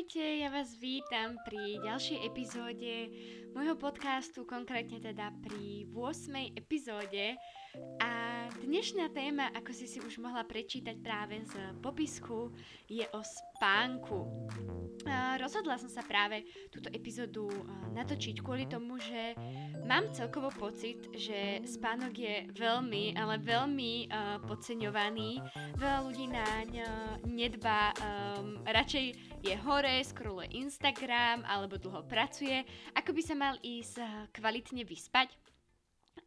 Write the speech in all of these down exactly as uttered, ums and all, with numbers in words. Ahojte, ja vás vítam pri ďalšej epizóde môjho podcastu, konkrétne teda pri ôsmej epizóde. A dnešná téma, ako si si už mohla prečítať práve z popisku, je o spánku. Rozhodla som sa práve túto epizódu natočiť kvôli tomu, že mám celkovo pocit, že spánok je veľmi, ale veľmi podceňovaný. Veľa ľudí naň nedbá, um, radšej je hore, scrolluje Instagram alebo dlho pracuje, ako by sa mal ísť kvalitne vyspať.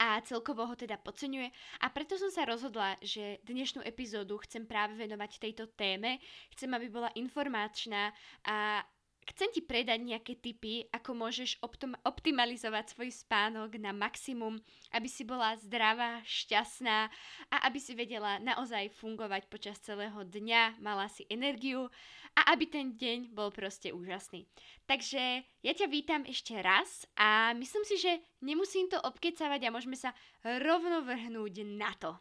A celkovo ho teda podceňuje. A preto som sa rozhodla, že dnešnú epizódu chcem práve venovať tejto téme. Chcem, aby bola informačná a chcem ti predať nejaké tipy, ako môžeš optim- optimalizovať svoj spánok na maximum, aby si bola zdravá, šťastná a aby si vedela naozaj fungovať počas celého dňa, mala si energiu a aby ten deň bol proste úžasný. Takže ja ťa vítam ešte raz a myslím si, že nemusím to obkecavať a môžeme sa rovno vrhnúť na to.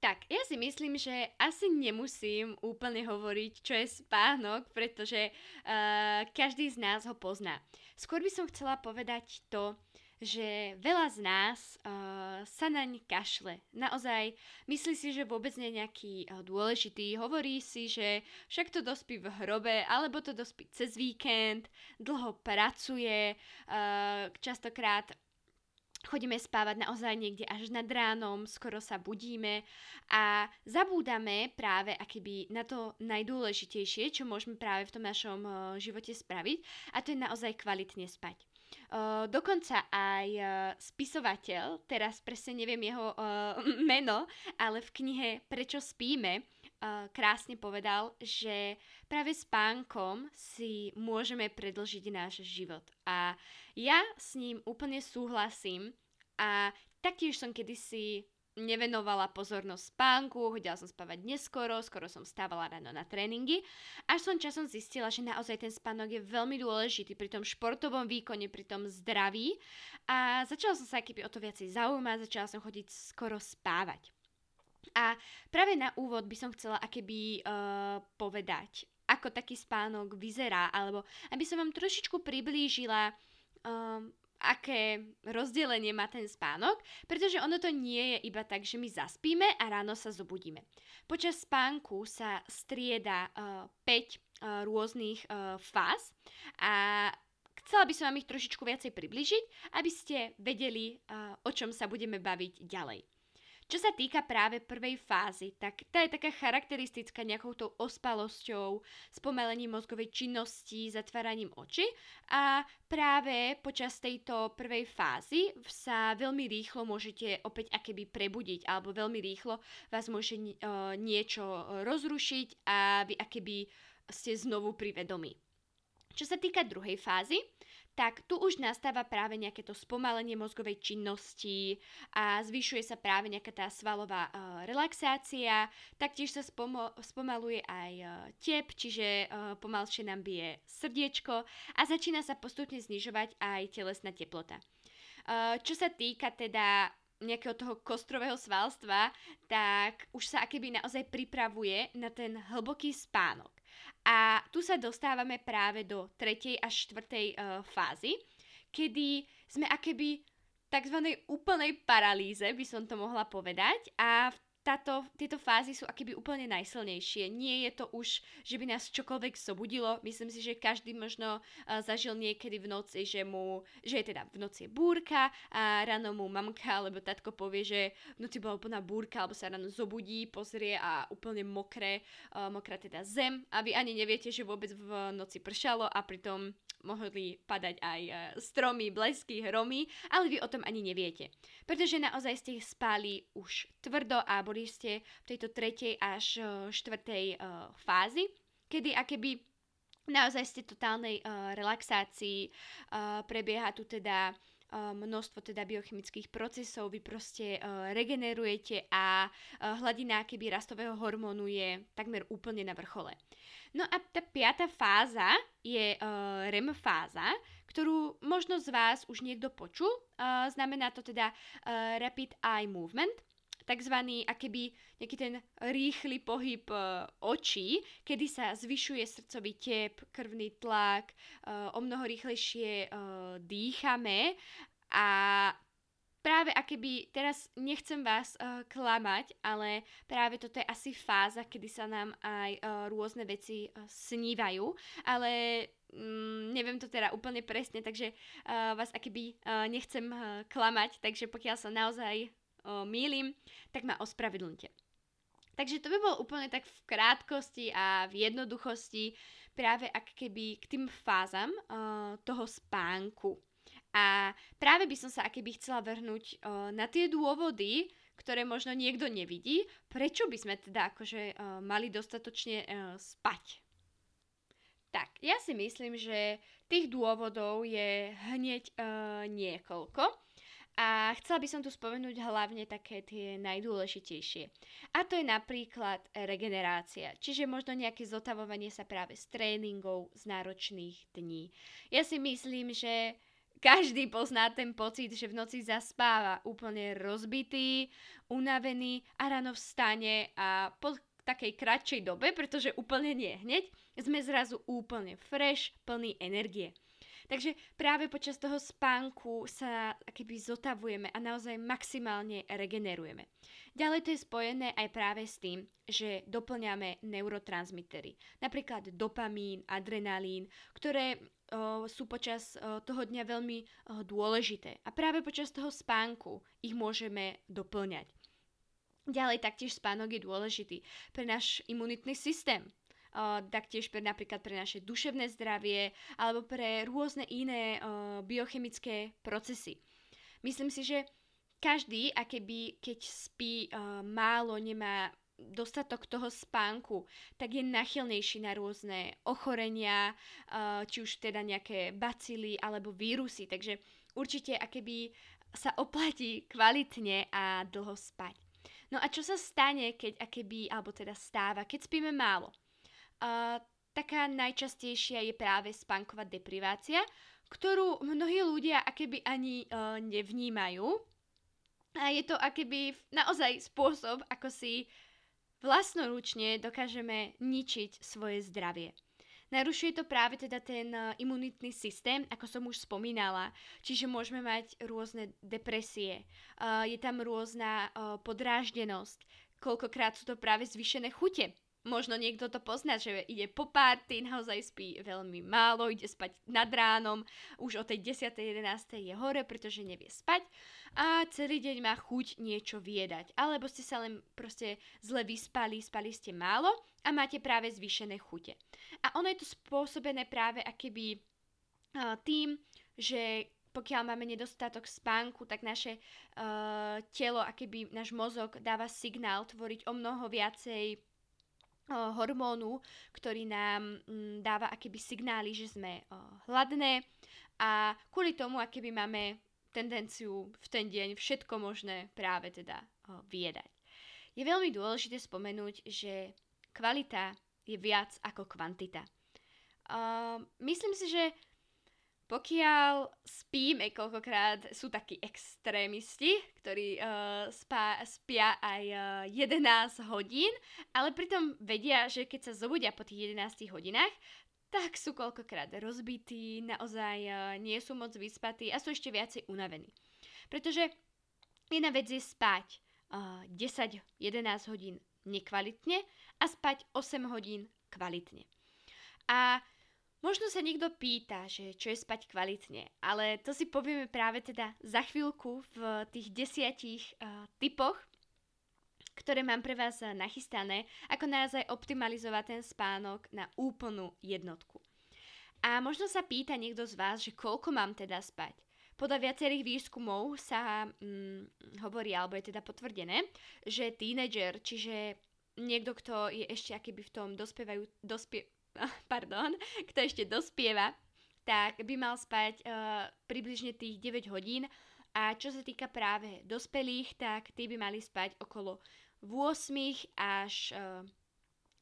Tak, ja si myslím, že asi nemusím úplne hovoriť, čo je spánok, pretože uh, každý z nás ho pozná. Skôr by som chcela povedať to, že veľa z nás uh, sa naň kašle. Naozaj, myslí si, že vôbec nie je nejaký uh, dôležitý. Hovorí si, že však to dospí v hrobe, alebo to dospí cez víkend, dlho pracuje, uh, častokrát chodíme spávať naozaj niekde až nad ránom, skoro sa budíme a zabúdame práve akoby na to najdôležitejšie, čo môžeme práve v tom našom uh, živote spraviť, a to je naozaj kvalitne spať. Uh, dokonca aj uh, spisovateľ, teraz presne neviem jeho uh, meno, ale v knihe Prečo spíme, uh, krásne povedal, že práve spánkom si môžeme predĺžiť náš život. A ja s ním úplne súhlasím a taktiež som kedysi nevenovala pozornosť spánku, chodila som spávať neskoro, skoro som stávala ráno na tréningy, až som časom zistila, že naozaj ten spánok je veľmi dôležitý pri tom športovom výkone, pri tom zdraví, a začala som sa akýby o to viacej zaujímať, začala som chodiť skoro spávať. A práve na úvod by som chcela akéby uh, povedať, ako taký spánok vyzerá, alebo aby som vám trošičku priblížila, um, aké rozdelenie má ten spánok, pretože ono to nie je iba tak, že my zaspíme a ráno sa zobudíme. Počas spánku sa strieda uh, päť uh, rôznych uh, fáz a chcela by som vám ich trošičku viacej priblížiť, aby ste vedeli, uh, o čom sa budeme baviť ďalej. Čo sa týka práve prvej fázy, tak tá je taká charakteristická nejakou tou ospalosťou, spomalením mozgovej činnosti, zatváraním očí, a práve počas tejto prvej fázy sa veľmi rýchlo môžete opäť akéby prebudiť, alebo veľmi rýchlo vás môže niečo rozrušiť a vy akéby ste znovu pri vedomí. Čo sa týka druhej fázy, tak tu už nastáva práve nejaké to spomalenie mozgovej činnosti a zvyšuje sa práve nejaká tá svalová e, relaxácia, taktiež sa spomo- spomaluje aj e, tep, čiže e, pomalšie nám bije srdiečko a začína sa postupne znižovať aj telesná teplota. E, čo sa týka teda nejakého toho kostrového svalstva, tak už sa akoby naozaj pripravuje na ten hlboký spánok. A tu sa dostávame práve do tretej až štvrtej e, fázy, kedy sme akéby takzvanej úplnej paralýze, by som to mohla povedať, a táto, tieto fázy sú akéby úplne najsilnejšie. Nie je to už, že by nás čokoľvek zobudilo. Myslím si, že každý možno e, zažil niekedy v noci, že mu, že je teda v noci je búrka a ráno mu mamka alebo tatko povie, že v noci bola úplná búrka, alebo sa ráno zobudí, pozrie a úplne mokré, e, mokrá teda zem, a vy ani neviete, že vôbec v noci pršalo a pritom mohli padať aj e, stromy, blesky, hromy, ale vy o tom ani neviete. Pretože naozaj ste spali už tvrdo a boli ste v tejto tretej až štvrtej e, fázi, kedy akéby naozaj ste v totálnej e, relaxácii, e, prebieha tu teda e, množstvo teda biochemických procesov, vy proste e, regenerujete a e, hladina akéby rastového hormónu je takmer úplne na vrchole. No a tá piata fáza je e, er e em fáza, ktorú možno z vás už niekto počul, e, znamená to teda e, Rapid Eye Movement. takzvaný akéby nejaký ten rýchly pohyb e, očí, kedy sa zvyšuje srdcový tep, krvný tlak, e, o mnoho rýchlejšie e, dýchame a práve akéby, teraz nechcem vás uh, klamať, ale práve toto je asi fáza, kedy sa nám aj uh, rôzne veci uh, snívajú, ale mm, neviem to teda úplne presne, takže uh, vás akéby uh, nechcem uh, klamať, takže pokiaľ sa naozaj uh, mýlim, tak ma ospravedlňte. Takže to by bolo úplne tak v krátkosti a v jednoduchosti práve akéby k tým fázam uh, toho spánku. A práve by som sa akéby chcela vrhnúť o, na tie dôvody, ktoré možno niekto nevidí, prečo by sme teda akože o, mali dostatočne o, spať. Tak, ja si myslím, že tých dôvodov je hneď o, niekoľko a chcela by som tu spomenúť hlavne také tie najdôležitejšie. A to je napríklad regenerácia, čiže možno nejaké zotavovanie sa práve z tréningov, z náročných dní. Ja si myslím, že každý pozná ten pocit, že v noci zaspáva úplne rozbitý, unavený a ráno vstane a po takej kratšej dobe, pretože úplne nie hneď, sme zrazu úplne fresh, plný energie. Takže práve počas toho spánku sa akoby zotavujeme a naozaj maximálne regenerujeme. Ďalej to je spojené aj práve s tým, že doplňame neurotransmitery, napríklad dopamín, adrenalín, ktoré sú počas toho dňa veľmi dôležité. A práve počas toho spánku ich môžeme doplňať. Ďalej taktiež spánok je dôležitý pre náš imunitný systém, taktiež pre, napríklad pre naše duševné zdravie alebo pre rôzne iné biochemické procesy. Myslím si, že každý, a keby, keď spí málo, nemá dostatok toho spánku, tak je nachylnejší na rôzne ochorenia, či už teda nejaké bacily alebo vírusy, takže určite akoby sa oplatí kvalitne a dlho spať. No a čo sa stane, keď akoby, alebo teda stáva, keď spíme málo? Uh, taká najčastejšia je práve spánková deprivácia, ktorú mnohí ľudia akoby ani uh, nevnímajú a je to akoby naozaj spôsob, ako si vlastnoručne dokážeme ničiť svoje zdravie. Narušuje to práve teda ten imunitný systém, ako som už spomínala, čiže môžeme mať rôzne depresie, je tam rôzna podráždenosť, koľkokrát sú to práve zvýšené chute. Možno niekto to pozná, že ide po party, naozaj spí veľmi málo, ide spať nad ránom, už o tej desiatej jedenástej je hore, pretože nevie spať a celý deň má chuť niečo viedať. Alebo ste sa len proste zle vyspali, spali ste málo a máte práve zvýšené chute. A ono je to spôsobené práve akoby tým, že pokiaľ máme nedostatok spánku, tak naše uh, telo, akoby náš mozog dáva signál tvoriť o mnoho viacej hormónu, ktorý nám dáva akéby signály, že sme hladné a kvôli tomu akéby máme tendenciu v ten deň všetko možné práve teda viedať. Je veľmi dôležité spomenúť, že kvalita je viac ako kvantita. Uh, myslím si, že pokiaľ spíme, koľkokrát sú takí extrémisti, ktorí uh, spá, spia aj uh, jedenásť hodín, ale pritom vedia, že keď sa zobudia po tých jedenástich hodinách, tak sú koľkokrát rozbití, naozaj uh, nie sú moc vyspatí a sú ešte viacej unavení. Pretože jedna vec je spať uh, desať jedenásť hodín nekvalitne a spať osem hodín kvalitne. A možno sa niekto pýta, že čo je spať kvalitne, ale to si povieme práve teda za chvíľku v tých desiatich uh, tipoch, ktoré mám pre vás nachystané, ako naozaj optimalizovať ten spánok na úplnú jednotku. A možno sa pýta niekto z vás, že koľko mám teda spať. Podľa viacerých výskumov sa mm, hovorí, alebo je teda potvrdené, že tínedžer, čiže niekto, kto je ešte akýby v tom dospievajú, dospie, pardon, kto ešte dospieva, tak by mal spať e, približne tých deväť hodín a čo sa týka práve dospelých, tak tí by mali spať okolo osem až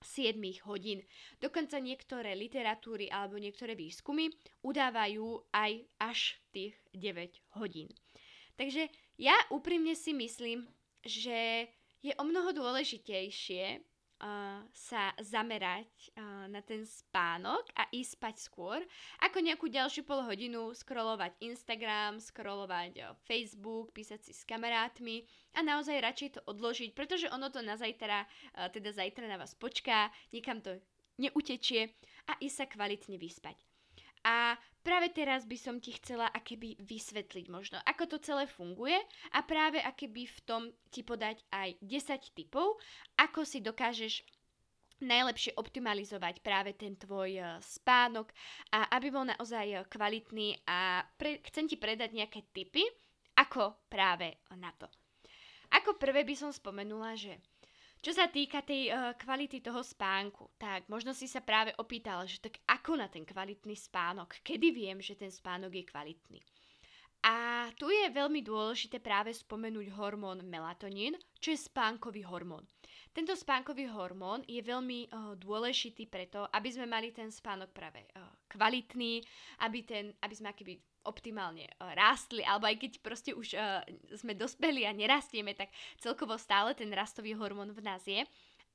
sedem hodín. Dokonca niektoré literatúry alebo niektoré výskumy udávajú aj až tých deväť hodín. Takže ja úprimne si myslím, že je o mnoho dôležitejšie uh, sa zamerať uh, na ten spánok a ísť spať skôr, ako nejakú ďalšiu pol hodinu scrollovať Instagram, scrollovať uh, Facebook, písať si s kamarátmi a naozaj radšej to odložiť, pretože ono to na zajtra, uh, teda zajtra na vás počká, nikam to neutečie a ísť sa kvalitne vyspať. A práve teraz by som ti chcela akéby vysvetliť možno, ako to celé funguje a práve akéby v tom ti podať aj desať tipov, ako si dokážeš najlepšie optimalizovať práve ten tvoj spánok a aby bol naozaj kvalitný a pre, chcem ti predať nejaké tipy, ako práve na to. Ako prvé by som spomenula, že čo sa týka tej uh, kvality toho spánku, tak možno si sa práve opýtala, že tak ako na ten kvalitný spánok, kedy viem, že ten spánok je kvalitný. A tu je veľmi dôležité práve spomenúť hormón melatonín, čo je spánkový hormón. Tento spánkový hormón je veľmi uh, dôležitý preto, aby sme mali ten spánok práve uh, kvalitný, aby, ten, aby sme akýby optimálne uh, rástli, alebo aj keď proste už uh, sme dospeli a nerastieme, tak celkovo stále ten rastový hormón v nás je.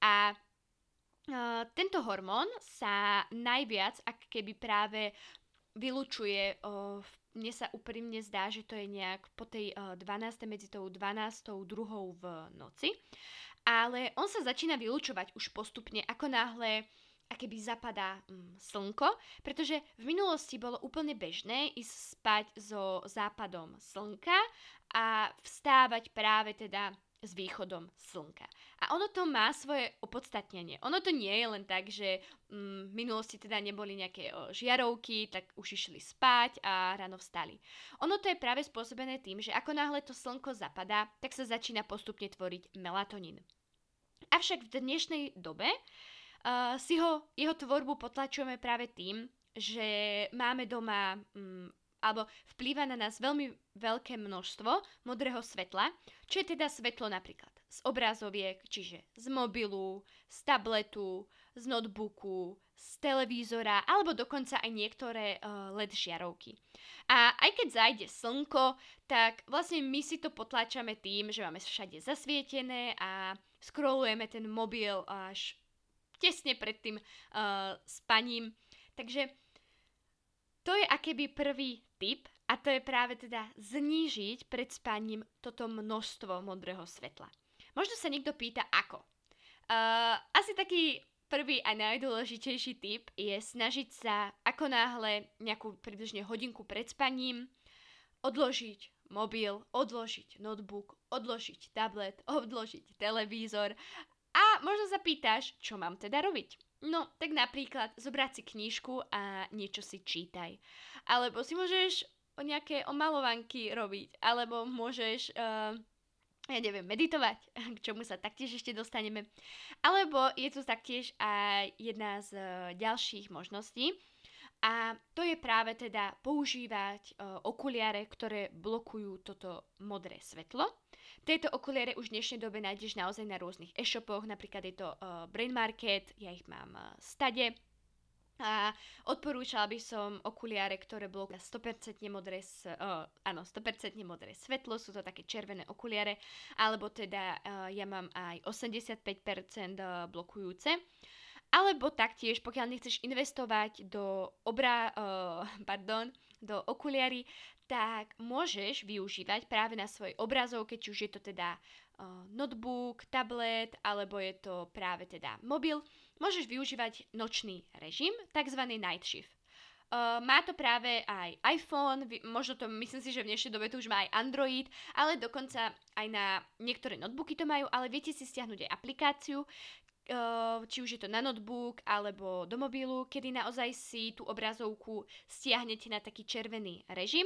A uh, tento hormón sa najviac, ak keby práve vylučuje, uh, mne sa úprimne zdá, že to je nejak po tej uh, dvanástej, medzi tou dvanástou, druhou v noci, ale on sa začína vylučovať už postupne, ako náhle akéby zapadá mm, slnko, pretože v minulosti bolo úplne bežné ísť spať so západom slnka a vstávať práve teda s východom slnka. A ono to má svoje opodstatnenie. Ono to nie je len tak, že mm, v minulosti teda neboli nejaké o, žiarovky, tak už išli spať a ráno vstali. Ono to je práve spôsobené tým, že ako náhle to slnko zapadá, tak sa začína postupne tvoriť melatonín. Avšak v dnešnej dobe Uh, si ho, jeho tvorbu potlačujeme práve tým, že máme doma, um, alebo vplýva na nás veľmi veľké množstvo modrého svetla, čo je teda svetlo napríklad z obrazoviek, čiže z mobilu, z tabletu, z notebooku, z televízora, alebo dokonca aj niektoré uh, el é dé žiarovky. A aj keď zájde slnko, tak vlastne my si to potláčame tým, že máme všade zasvietené a scrollujeme ten mobil až tesne pred tým uh, spaním. Takže to je akéby prvý tip a to je práve teda znížiť pred spaním toto množstvo modrého svetla. Možno sa niekto pýta, ako. Uh, asi taký prvý a najdôležitejší tip je snažiť sa ako náhle nejakú približne hodinku pred spaním odložiť mobil, odložiť notebook, odložiť tablet, odložiť televízor. A možno sa pýtaš, čo mám teda robiť? No, tak napríklad zobrať si knižku a niečo si čítaj. Alebo si môžeš nejaké omalovanky robiť, alebo môžeš, uh, ja neviem, meditovať, k čomu sa taktiež ešte dostaneme. Alebo je tu taktiež aj jedna z uh, ďalších možností. A to je práve teda používať uh, okuliare, ktoré blokujú toto modré svetlo. Tieto okuliare už v dnešnej dobe nájdeš naozaj na rôznych e-shopoch, napríklad je to uh, Brain Market, ja ich mám uh, stade a odporúčala by som okuliare, ktoré blokujú sto percent modré, uh, áno, sto percent modré svetlo, sú to také červené okuliare, alebo teda uh, ja mám aj osemdesiatpäť percent uh, blokujúce. Alebo taktiež, pokiaľ nechceš investovať do obra, uh, pardon, do okuliary, tak môžeš využívať práve na svojej obrazovke, či už je to teda uh, notebook, tablet, alebo je to práve teda mobil. Môžeš využívať nočný režim, takzvaný night shift. Uh, má to práve aj iPhone, možno to, myslím si, že v dnešnej dobe to už má aj Android, ale dokonca aj na niektoré notebooky to majú, ale viete si stiahnuť aj aplikáciu, či už je to na notebook alebo do mobilu, kedy naozaj si tú obrazovku stiahnete na taký červený režim,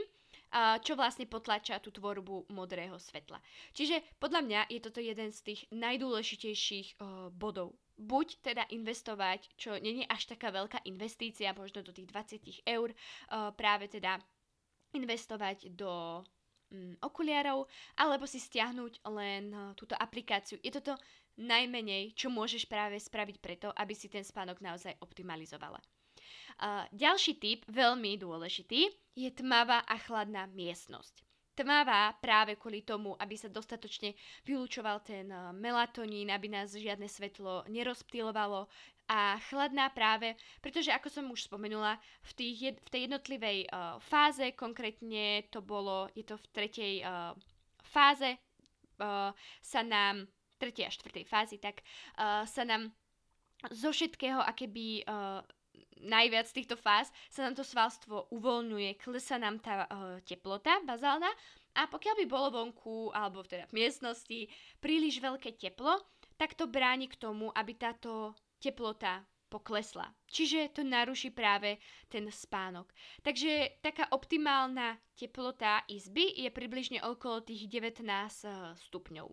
čo vlastne potláča tú tvorbu modrého svetla. Čiže podľa mňa je toto jeden z tých najdôležitejších bodov. Buď teda investovať, čo nie je až taká veľká investícia, možno do tých dvadsať eur, práve teda investovať do okuliarov, alebo si stiahnuť len túto aplikáciu. Je toto najmenej, čo môžeš práve spraviť preto, aby si ten spánok naozaj optimalizovala. Uh, ďalší tip, veľmi dôležitý, je tmavá a chladná miestnosť. tmavá práve kvôli tomu, aby sa dostatočne vylučoval ten melatonín, aby nás žiadne svetlo nerozptýlovalo, a chladná práve, pretože ako som už spomenula, v, tých jed, v tej jednotlivej uh, fáze, konkrétne to bolo, je to v tretej uh, fáze, uh, sa nám, tretej a štvrtej fázi, tak uh, sa nám zo všetkého, akéby uh, najviac týchto fáz, sa nám to svalstvo uvoľňuje, klesá nám tá uh, teplota bazálna, a pokiaľ by bolo vonku, alebo teda v miestnosti, príliš veľké teplo, tak to bráni k tomu, aby táto teplota poklesla. Čiže to naruší práve ten spánok. Takže taká optimálna teplota izby je približne okolo tých devätnásť stupňov.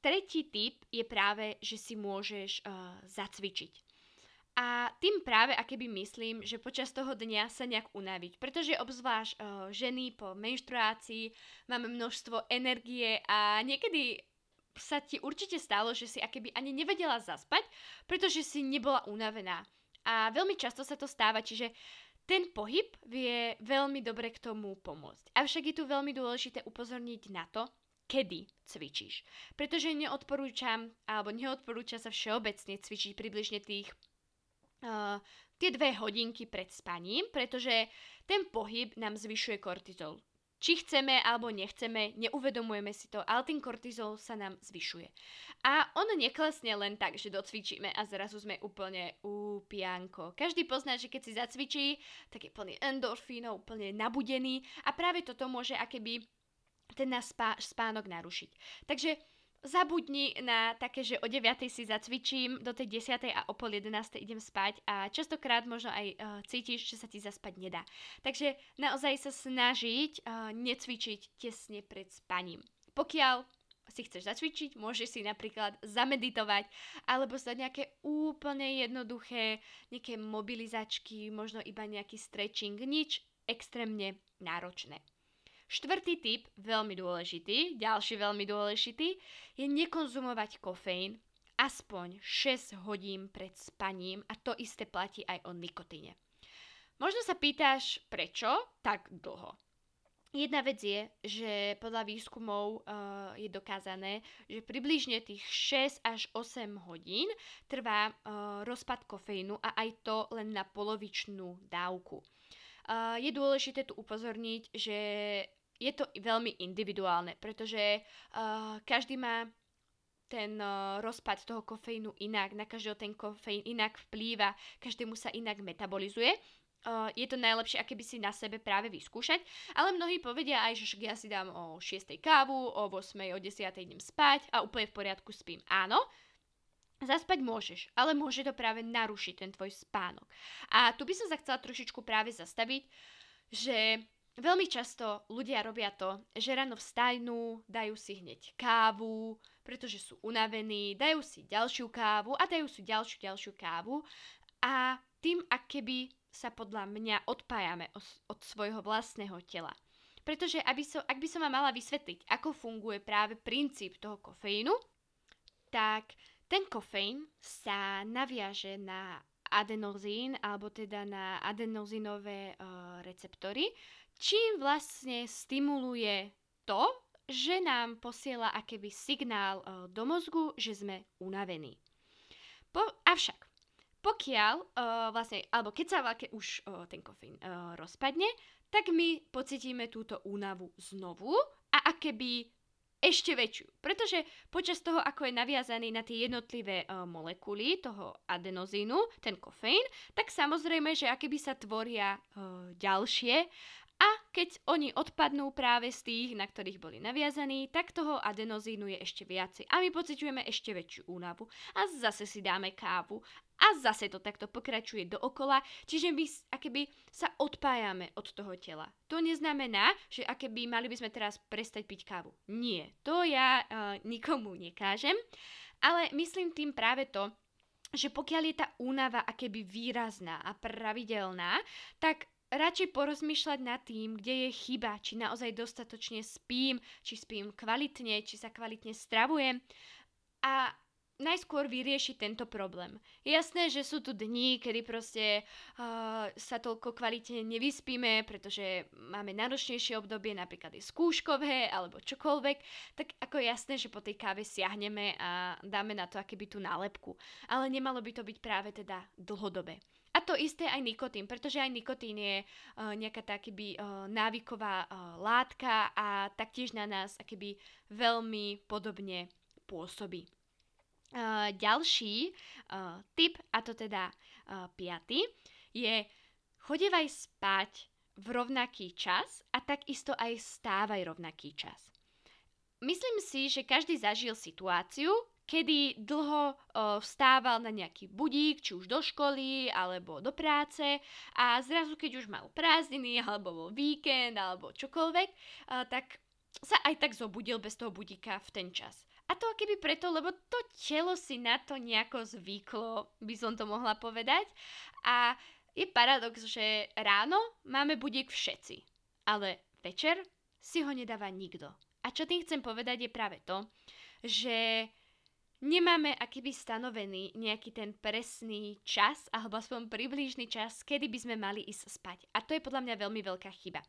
Tretí typ je práve, že si môžeš uh, zacvičiť. A tým práve, aké by myslím, že počas toho dňa sa nejak unaviť. Pretože obzvlášť uh, ženy po menštruácii máme množstvo energie a niekedy sa ti určite stalo, že si akéby ani nevedela zaspať, pretože si nebola unavená. A veľmi často sa to stáva, čiže ten pohyb vie veľmi dobre k tomu pomôcť. Avšak je tu veľmi dôležité upozorniť na to, kedy cvičíš. Pretože neodporúčam, alebo neodporúča sa všeobecne cvičiť približne tých uh, tie dve hodinky pred spaním, pretože ten pohyb nám zvyšuje kortizol. Či chceme alebo nechceme, neuvedomujeme si to, ale ten kortizol sa nám zvyšuje. A on neklesne len tak, že docvičíme a zrazu sme úplne ú, pianko. Každý pozná, že keď si zacvičí, tak je plný endorfínov, úplne nabudený, a práve toto môže akéby ten náš spá- spánok narušiť. Takže zabudni na také, že o deviatej si zacvičím, do tej desiatej a o pol jedenástej idem spať, a častokrát možno aj e, cítiš, že sa ti zaspať nedá. Takže naozaj sa snažiť e, necvičiť tesne pred spaním. Pokiaľ si chceš zacvičiť, môžeš si napríklad zameditovať alebo sa nejaké úplne jednoduché, nejaké mobilizačky, možno iba nejaký stretching, nič extrémne náročné. Štvrtý typ, veľmi dôležitý, ďalší veľmi dôležitý, je nekonzumovať kofeín aspoň šesť hodín pred spaním, a to isté platí aj o nikotíne. Možno sa pýtaš, prečo tak dlho? Jedna vec je, že podľa výskumov uh, je dokázané, že približne tých šesť až osem hodín trvá uh, rozpad kofeínu, a aj to len na polovičnú dávku. Uh, je dôležité tu upozorniť, že je to veľmi individuálne, pretože uh, každý má ten uh, rozpad toho kofeínu inak, na každého ten kofeín inak vplýva, každému sa inak metabolizuje. Uh, je to najlepšie, aké by si na sebe práve vyskúšať, ale mnohí povedia aj, že ja si dám o šiestej kávu, o ôsmej, o desiatej idem spať a úplne v poriadku spím. Áno, zaspať môžeš, ale môže to práve narušiť ten tvoj spánok. A tu by som sa chcela trošičku práve zastaviť, že veľmi často ľudia robia to, že ráno vstajnú, dajú si hneď kávu, pretože sú unavení, dajú si ďalšiu kávu a dajú si ďalšiu, ďalšiu kávu. A tým, akoby sa podľa mňa odpájame od svojho vlastného tela. Pretože aby som, ak by som vám mala vysvetliť, ako funguje práve princíp toho kofeínu, tak ten kofeín sa naviaže na adenozín, alebo teda na adenozínové e, receptory, čím vlastne stimuluje to, že nám posiela akéby signál e, do mozgu, že sme unavení. Po, avšak, pokiaľ, e, vlastne, alebo keď sa vlastne už e, ten kofeín e, rozpadne, tak my pocítime túto únavu znovu a akéby ešte väčšiu, pretože počas toho, ako je naviazaný na tie jednotlivé e, molekuly toho adenozínu, ten kofeín, tak samozrejme, že akéby sa tvoria e, ďalšie, a keď oni odpadnú práve z tých, na ktorých boli naviazaní, tak toho adenozínu je ešte viacej a my pociťujeme ešte väčšiu únavu a zase si dáme kávu a zase to takto pokračuje dookola, čiže my akéby sa odpájame od toho tela. To neznamená, že akéby mali by sme teraz prestať piť kávu. Nie, to ja e, nikomu nekážem, ale myslím tým práve to, že pokiaľ je tá únava akéby výrazná a pravidelná, tak radšej porozmýšľať nad tým, kde je chyba, či naozaj dostatočne spím, či spím kvalitne, či sa kvalitne stravujem. A najskôr vyriešiť tento problém. Jasné, že sú tu dni, kedy proste uh, sa toľko kvalitne nevyspíme, pretože máme náročnejšie obdobie, napríklad je skúškové alebo čokoľvek, tak ako jasné, že po tej káve siahneme a dáme na to akéby tú nálepku. Ale nemalo by to byť práve teda dlhodobé. A to isté aj nikotín, pretože aj nikotín je uh, nejaká tá akoby uh, návyková uh, látka a taktiež na nás akoby veľmi podobne pôsobí. Uh, ďalší uh, tip, a to teda uh, piaty, je chodevaj spať v rovnaký čas a takisto aj stávaj rovnaký čas. Myslím si, že každý zažil situáciu, kedy dlho o, vstával na nejaký budík, či už do školy, alebo do práce a zrazu, keď už mal prázdniny, alebo bol víkend, alebo čokoľvek, o, tak sa aj tak zobudil bez toho budíka v ten čas. A to akoby preto, lebo to telo si na to nejako zvyklo, by som to mohla povedať. A je paradox, že ráno máme budík všetci, ale večer si ho nedáva nikto. A čo tým chcem povedať je práve to, že nemáme akýby stanovený nejaký ten presný čas, alebo aspoň približný čas, kedy by sme mali ísť spať. A to je podľa mňa veľmi veľká chyba.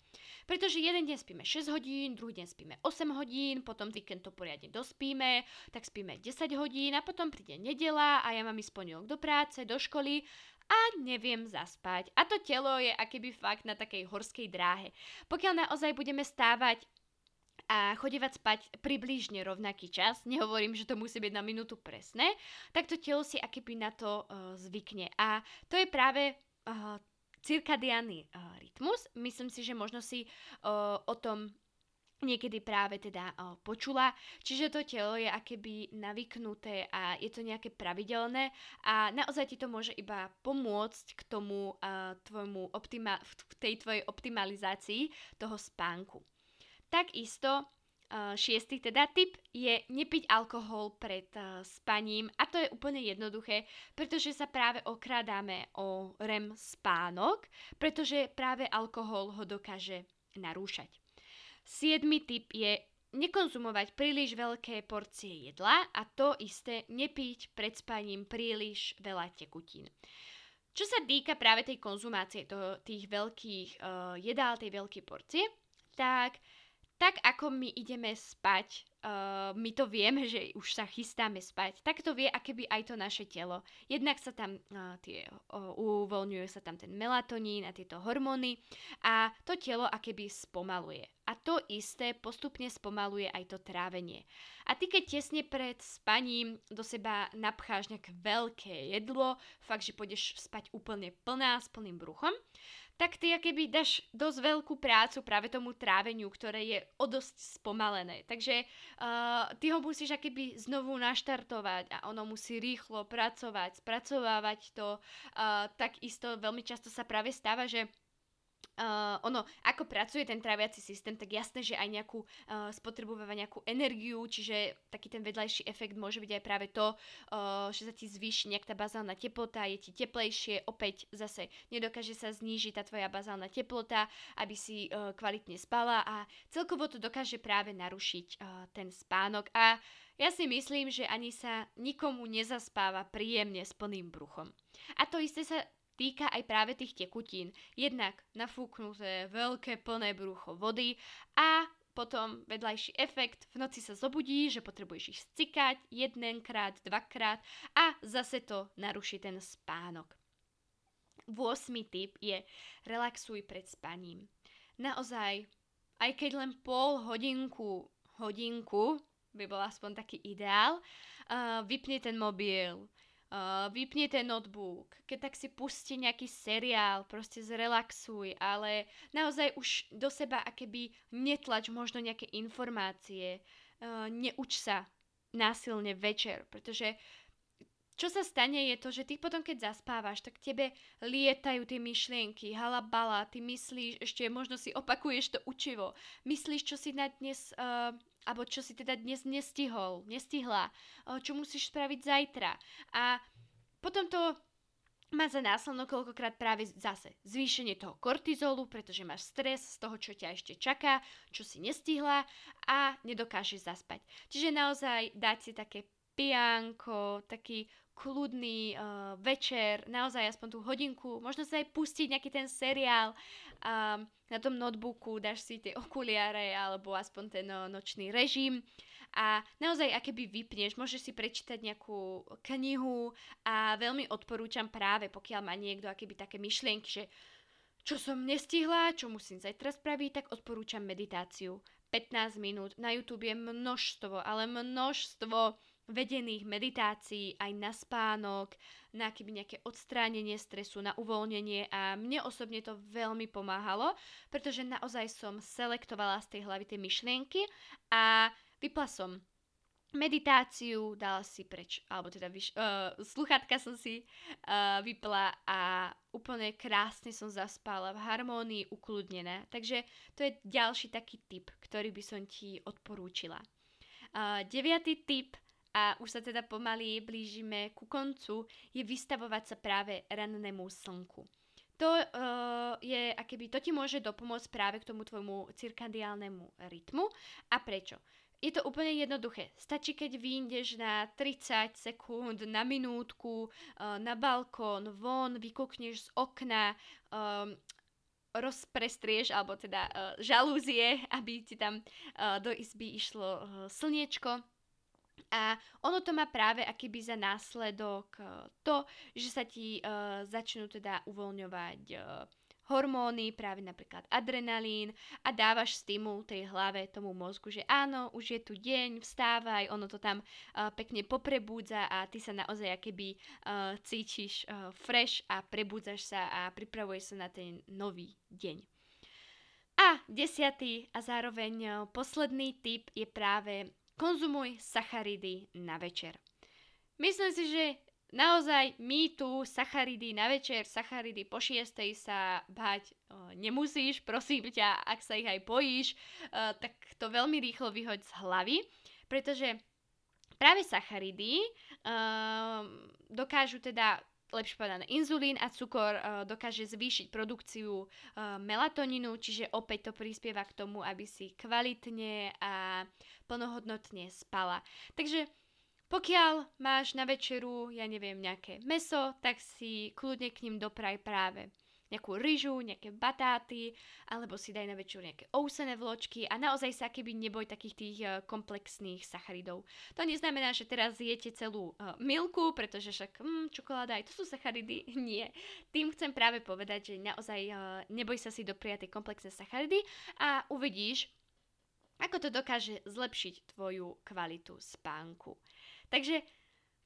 Pretože jeden deň spíme šesť hodín, druhý deň spíme osem hodín, potom víkend to poriadne dospíme, tak spíme desať hodín a potom príde nedeľa a ja mám ísť pondelok do práce, do školy a neviem zaspať. A to telo je akýby fakt na takej horskej dráhe. Pokiaľ naozaj budeme stávať a chodevať spať približne rovnaký čas, nehovorím, že to musí byť na minútu presné, tak to telo si akoby na to uh, zvykne. A to je práve uh, cirkadiánny uh, rytmus. Myslím si, že možno si uh, o tom niekedy práve teda uh, počula. Čiže to telo je akoby navyknuté a je to nejaké pravidelné a naozaj ti to môže iba pomôcť k tomu uh, tvojmu optima- v tej tvojej optimalizácii toho spánku. Takisto šiestý teda tip je nepiť alkohol pred spaním a to je úplne jednoduché, pretože sa práve okrádame o er e em spánok, pretože práve alkohol ho dokáže narúšať. Siedmy tip je nekonzumovať príliš veľké porcie jedla a to isté nepiť pred spaním príliš veľa tekutín. Čo sa týka práve tej konzumácie toho, tých veľkých uh, jedál, tej veľkej porcie, tak, tak ako my ideme spať, uh, my to vieme, že už sa chystáme spať, tak to vie akéby aj to naše telo. Jednak sa tam uh, tie, uh, uvoľňuje sa tam ten melatonín a tieto hormóny a to telo akéby spomaluje. A to isté postupne spomaluje aj to trávenie. A ty, keď tesne pred spaním do seba napcháš nejaké veľké jedlo, fakt, že pôjdeš spať úplne plná, s plným bruchom, tak ty akoby dáš dosť veľkú prácu práve tomu tráveniu, ktoré je o dosť spomalené. Takže uh, ty ho musíš akoby znovu naštartovať a ono musí rýchlo pracovať, spracovávať to. Uh, takisto veľmi často sa práve stáva, že Uh, ono, ako pracuje ten tráviaci systém, tak jasné, že aj nejakú uh, spotrebujeme nejakú energiu, čiže taký ten vedľajší efekt môže byť aj práve to, uh, že sa ti zvýši nejak tá bazálna teplota, je ti teplejšie, opäť zase nedokáže sa znížiť tá tvoja bazálna teplota, aby si uh, kvalitne spala a celkovo to dokáže práve narušiť uh, ten spánok a ja si myslím, že ani sa nikomu nezaspáva príjemne s plným bruchom. A to isté sa týka aj práve tých tekutín. Jednak nafúknuté veľké plné brucho vody a potom vedľajší efekt, v noci sa zobudí, že potrebuješ ich scikať jedenkrát, dvakrát a zase to naruší ten spánok. Ôsmy tip je relaxuj pred spaním. Naozaj, aj keď len pol hodinku, hodinku by bol aspoň taký ideál, uh, vypni ten mobil, Uh, vypni ten notebook, keď tak si pusti nejaký seriál, proste zrelaxuj, ale naozaj už do seba akéby netlač možno nejaké informácie, uh, neuč sa násilne večer, pretože čo sa stane je to, že ty potom keď zaspávaš, tak tebe lietajú tie myšlienky, halabala, ty myslíš, ešte možno si opakuješ to učivo, myslíš, čo si na dnes, uh, alebo čo si teda dnes nestihol, nestihla, uh, čo musíš spraviť zajtra. A potom to má za následok koľkokrát práve zase zvýšenie toho kortizolu, pretože máš stres z toho, čo ťa ešte čaká, čo si nestihla a nedokážeš zaspať. Čiže naozaj dať si také pianko, taký kľudný uh, večer, naozaj aspoň tú hodinku, možno sa aj pustiť nejaký ten seriál a na tom notebooku dáš si tie okuliare alebo aspoň ten no, nočný režim a naozaj akéby vypneš, môžeš si prečítať nejakú knihu a veľmi odporúčam práve, pokiaľ má niekto akéby také myšlienky, že čo som nestihla, čo musím zajtra spraviť, tak odporúčam meditáciu. pätnásť minút, na YouTube je množstvo, ale množstvo vedených meditácií aj na spánok, na nejaké odstránenie stresu, na uvoľnenie a mne osobne to veľmi pomáhalo, pretože naozaj som selektovala z tej hlavy tie myšlienky a vypla som meditáciu, dala si preč, alebo teda vyš, uh, sluchátka som si uh, vypla a úplne krásne som zaspala v harmónii, ukludnená. Takže to je ďalší taký tip, ktorý by som ti odporúčila. Uh, deviatý tip, a už sa teda pomaly blížime ku koncu, je vystavovať sa práve rannému slnku. To uh, je, akéby, to ti môže dopomôcť práve k tomu tvojmu cirkadiálnemu rytmu. A prečo? Je to úplne jednoduché. Stačí, keď vyjdeš na tridsať sekúnd, na minútku, uh, na balkón, von, vykúkneš z okna, um, rozprestrieš, alebo teda uh, žalúzie, aby ti tam uh, do izby išlo uh, slniečko. A ono to má práve akýby za následok to, že sa ti e, začnú teda uvoľňovať e, hormóny, práve napríklad adrenalín a dávaš stimul tej hlave, tomu mozgu, že áno, už je tu deň, vstávaj, ono to tam e, pekne poprebúdza a ty sa naozaj akýby e, cítiš e, fresh a prebúdzaš sa a pripravuješ sa na ten nový deň. A desiatý a zároveň posledný tip je práve konzumuj sacharidy na večer. Myslím si, že naozaj my tu sacharidy na večer, sacharidy po šiestej sa báť nemusíš, prosím ťa, ak sa ich aj bojíš, tak to veľmi rýchlo vyhoď z hlavy, pretože práve sacharidy um, dokážu teda lepšie povedané, inzulín a cukor e, dokáže zvýšiť produkciu e, melatonínu, čiže opäť to prispieva k tomu, aby si kvalitne a plnohodnotne spala. Takže pokiaľ máš na večeru, ja neviem, nejaké mäso, tak si kľudne k ním dopraj práve nejakú ryžu, nejaké batáty, alebo si daj na večer nejaké ovsené vločky a naozaj sa keby neboj takých tých komplexných sacharidov. To neznamená, že teraz jete celú uh, milku, pretože však mm, čokoláda, aj to sú sacharidy. Nie. Tým chcem práve povedať, že naozaj uh, neboj sa si dopriať tie komplexné sacharidy a uvidíš, ako to dokáže zlepšiť tvoju kvalitu spánku. Takže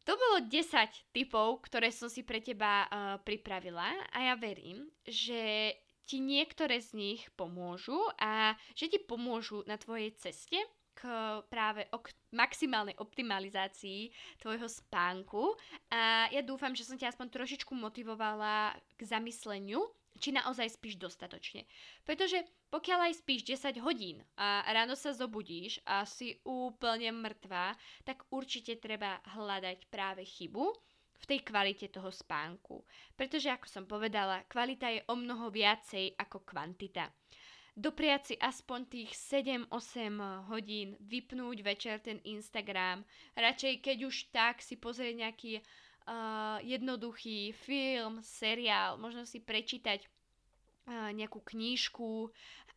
to bolo desať tipov, ktoré som si pre teba uh, pripravila a ja verím, že ti niektoré z nich pomôžu a že ti pomôžu na tvojej ceste k práve ok- maximálnej optimalizácii tvojho spánku a ja dúfam, že som ťa aspoň trošičku motivovala k zamysleniu, či naozaj spíš dostatočne. Pretože pokiaľ aj spíš desať hodín a ráno sa zobudíš a si úplne mŕtva, tak určite treba hľadať práve chybu v tej kvalite toho spánku. Pretože, ako som povedala, kvalita je o mnoho viacej ako kvantita. Dopriať si aspoň tých sedem osem hodín, vypnúť večer ten Instagram, radšej keď už tak si pozrieť nejaký Uh, jednoduchý film, seriál, možno si prečítať uh, nejakú knížku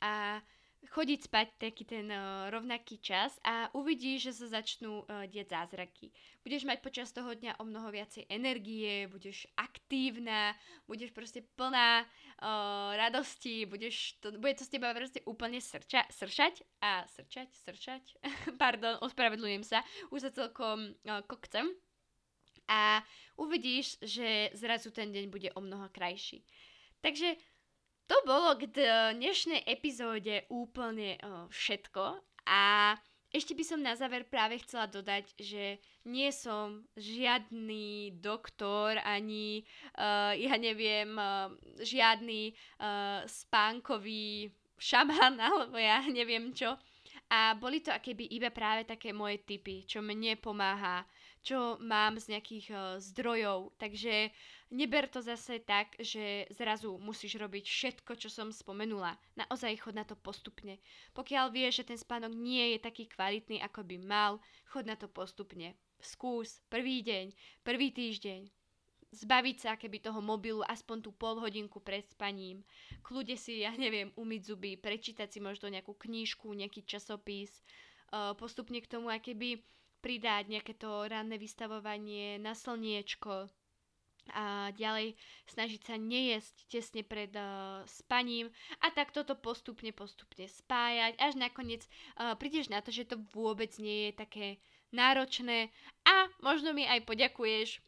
a chodiť spať taký ten uh, rovnaký čas a uvidíš, že sa začnú uh, diať zázraky. Budeš mať počas toho dňa o mnoho viacej energie, budeš aktívna, budeš proste plná uh, radosti, budeš to, bude to z teba proste úplne srča, sršať a srčať, srčať, pardon, ospravedlňujem sa, už sa celkom uh, kokcem. A uvidíš, že zrazu ten deň bude o mnoho krajší. Takže to bolo k dnešnej epizóde úplne o, všetko. A ešte by som na záver práve chcela dodať, že nie som žiadny doktor, ani uh, ja neviem, uh, žiadny uh, spánkový šaman, alebo ja neviem čo. A boli to akéby iba práve také moje tipy, čo mne pomáha, čo mám z nejakých uh, zdrojov, takže neber to zase tak, že zrazu musíš robiť všetko, čo som spomenula. Naozaj chod na to postupne. Pokiaľ vieš, že ten spánok nie je taký kvalitný, ako by mal, chod na to postupne. skús prvý deň, prvý týždeň. Zbaviť sa keby toho mobilu aspoň tú pol hodinku pred spaním. Kľude si, ja neviem, umyť zuby, prečítať si možno nejakú knížku, nejaký časopis. Postupne k tomu keby pridať nejaké to ranné vystavovanie na slniečko. A ďalej snažiť sa nejesť tesne pred uh, spaním a takto to postupne, postupne spájať, až nakoniec uh, prídeš na to, že to vôbec nie je také náročné a možno mi aj poďakuješ,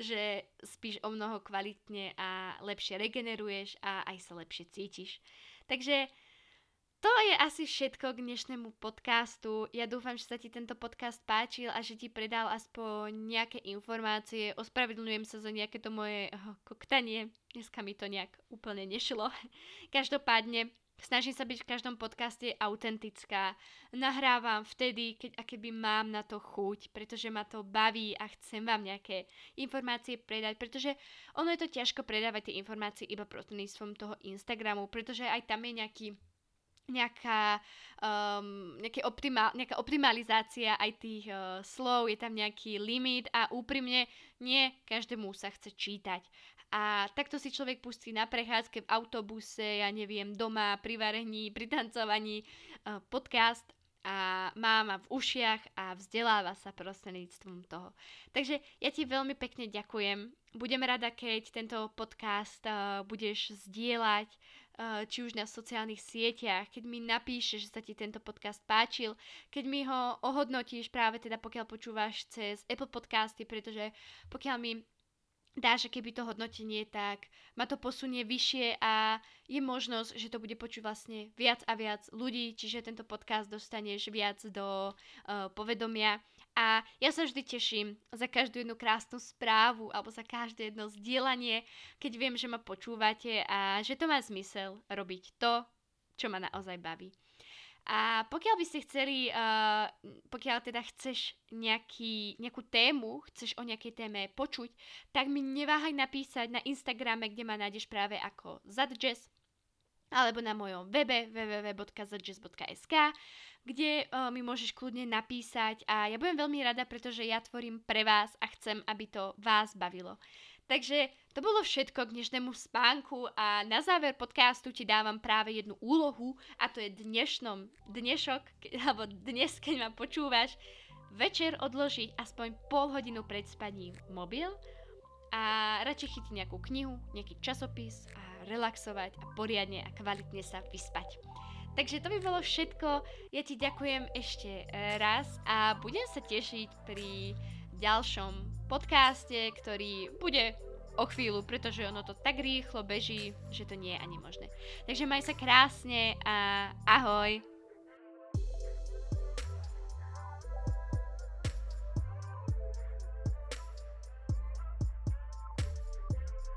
že spíš o mnoho kvalitne a lepšie regeneruješ a aj sa lepšie cítiš. Takže to je asi všetko k dnešnému podcastu. Ja dúfam, že sa ti tento podcast páčil a že ti predal aspoň nejaké informácie. Ospravedlňujem sa za nejaké to moje koktanie. Dneska mi to nejak úplne nešlo. Každopádne, snažím sa byť v každom podcaste autentická. Nahrávam vtedy, keď akéby mám na to chuť, pretože ma to baví a chcem vám nejaké informácie predať, pretože ono je to ťažko predávať tie informácie iba prostredníctvom toho Instagramu, pretože aj tam je nejaký Nejaká, um, optima- nejaká optimalizácia aj tých uh, slov, je tam nejaký limit a úprimne nie každému sa chce čítať. A takto si človek pustí na prechádzke v autobuse, ja neviem, doma, pri varení, pri tancovaní uh, podcast a má ma v ušiach a vzdeláva sa prostredníctvom toho. Takže ja ti veľmi pekne ďakujem. Budem rada, keď tento podcast uh, budeš zdieľať, či už na sociálnych sieťach, keď mi napíšeš, že sa ti tento podcast páčil, keď mi ho ohodnotíš práve teda pokiaľ počúvaš cez Apple podcasty, pretože pokiaľ mi dáš keby to hodnotenie, tak ma to posunie vyššie a je možnosť, že to bude počuť vlastne viac a viac ľudí, čiže tento podcast dostaneš viac do uh, povedomia. A ja sa vždy teším za každú jednu krásnu správu alebo za každé jedno zdieľanie, keď viem, že ma počúvate a že to má zmysel robiť to, čo ma naozaj baví. A pokiaľ by ste chceli, uh, pokiaľ teda chceš nejaký, nejakú tému, chceš o nejakej téme počuť, tak mi neváhaj napísať na Instagrame, kde ma nájdeš práve ako zadjazz, alebo na mojom webe w w w bodka zadjazz bodka s k, kde uh, mi môžeš kľudne napísať a ja budem veľmi rada, pretože ja tvorím pre vás a chcem, aby to vás bavilo. Takže to bolo všetko k dnešnému spánku a na záver podcastu ti dávam práve jednu úlohu a to je dnešnom dnešok, ke, alebo dnes, keď ma počúvaš, večer odložiť aspoň pol hodinu pred spaním mobil a radšej chytiť nejakú knihu, nejaký časopis a relaxovať a poriadne a kvalitne sa vyspať. Takže to by bolo všetko. Ja ti ďakujem ešte raz a budem sa tešiť pri ďalšom podcaste, ktorý bude o chvíľu, pretože ono to tak rýchlo beží, že to nie je ani možné. Takže maj sa krásne a ahoj!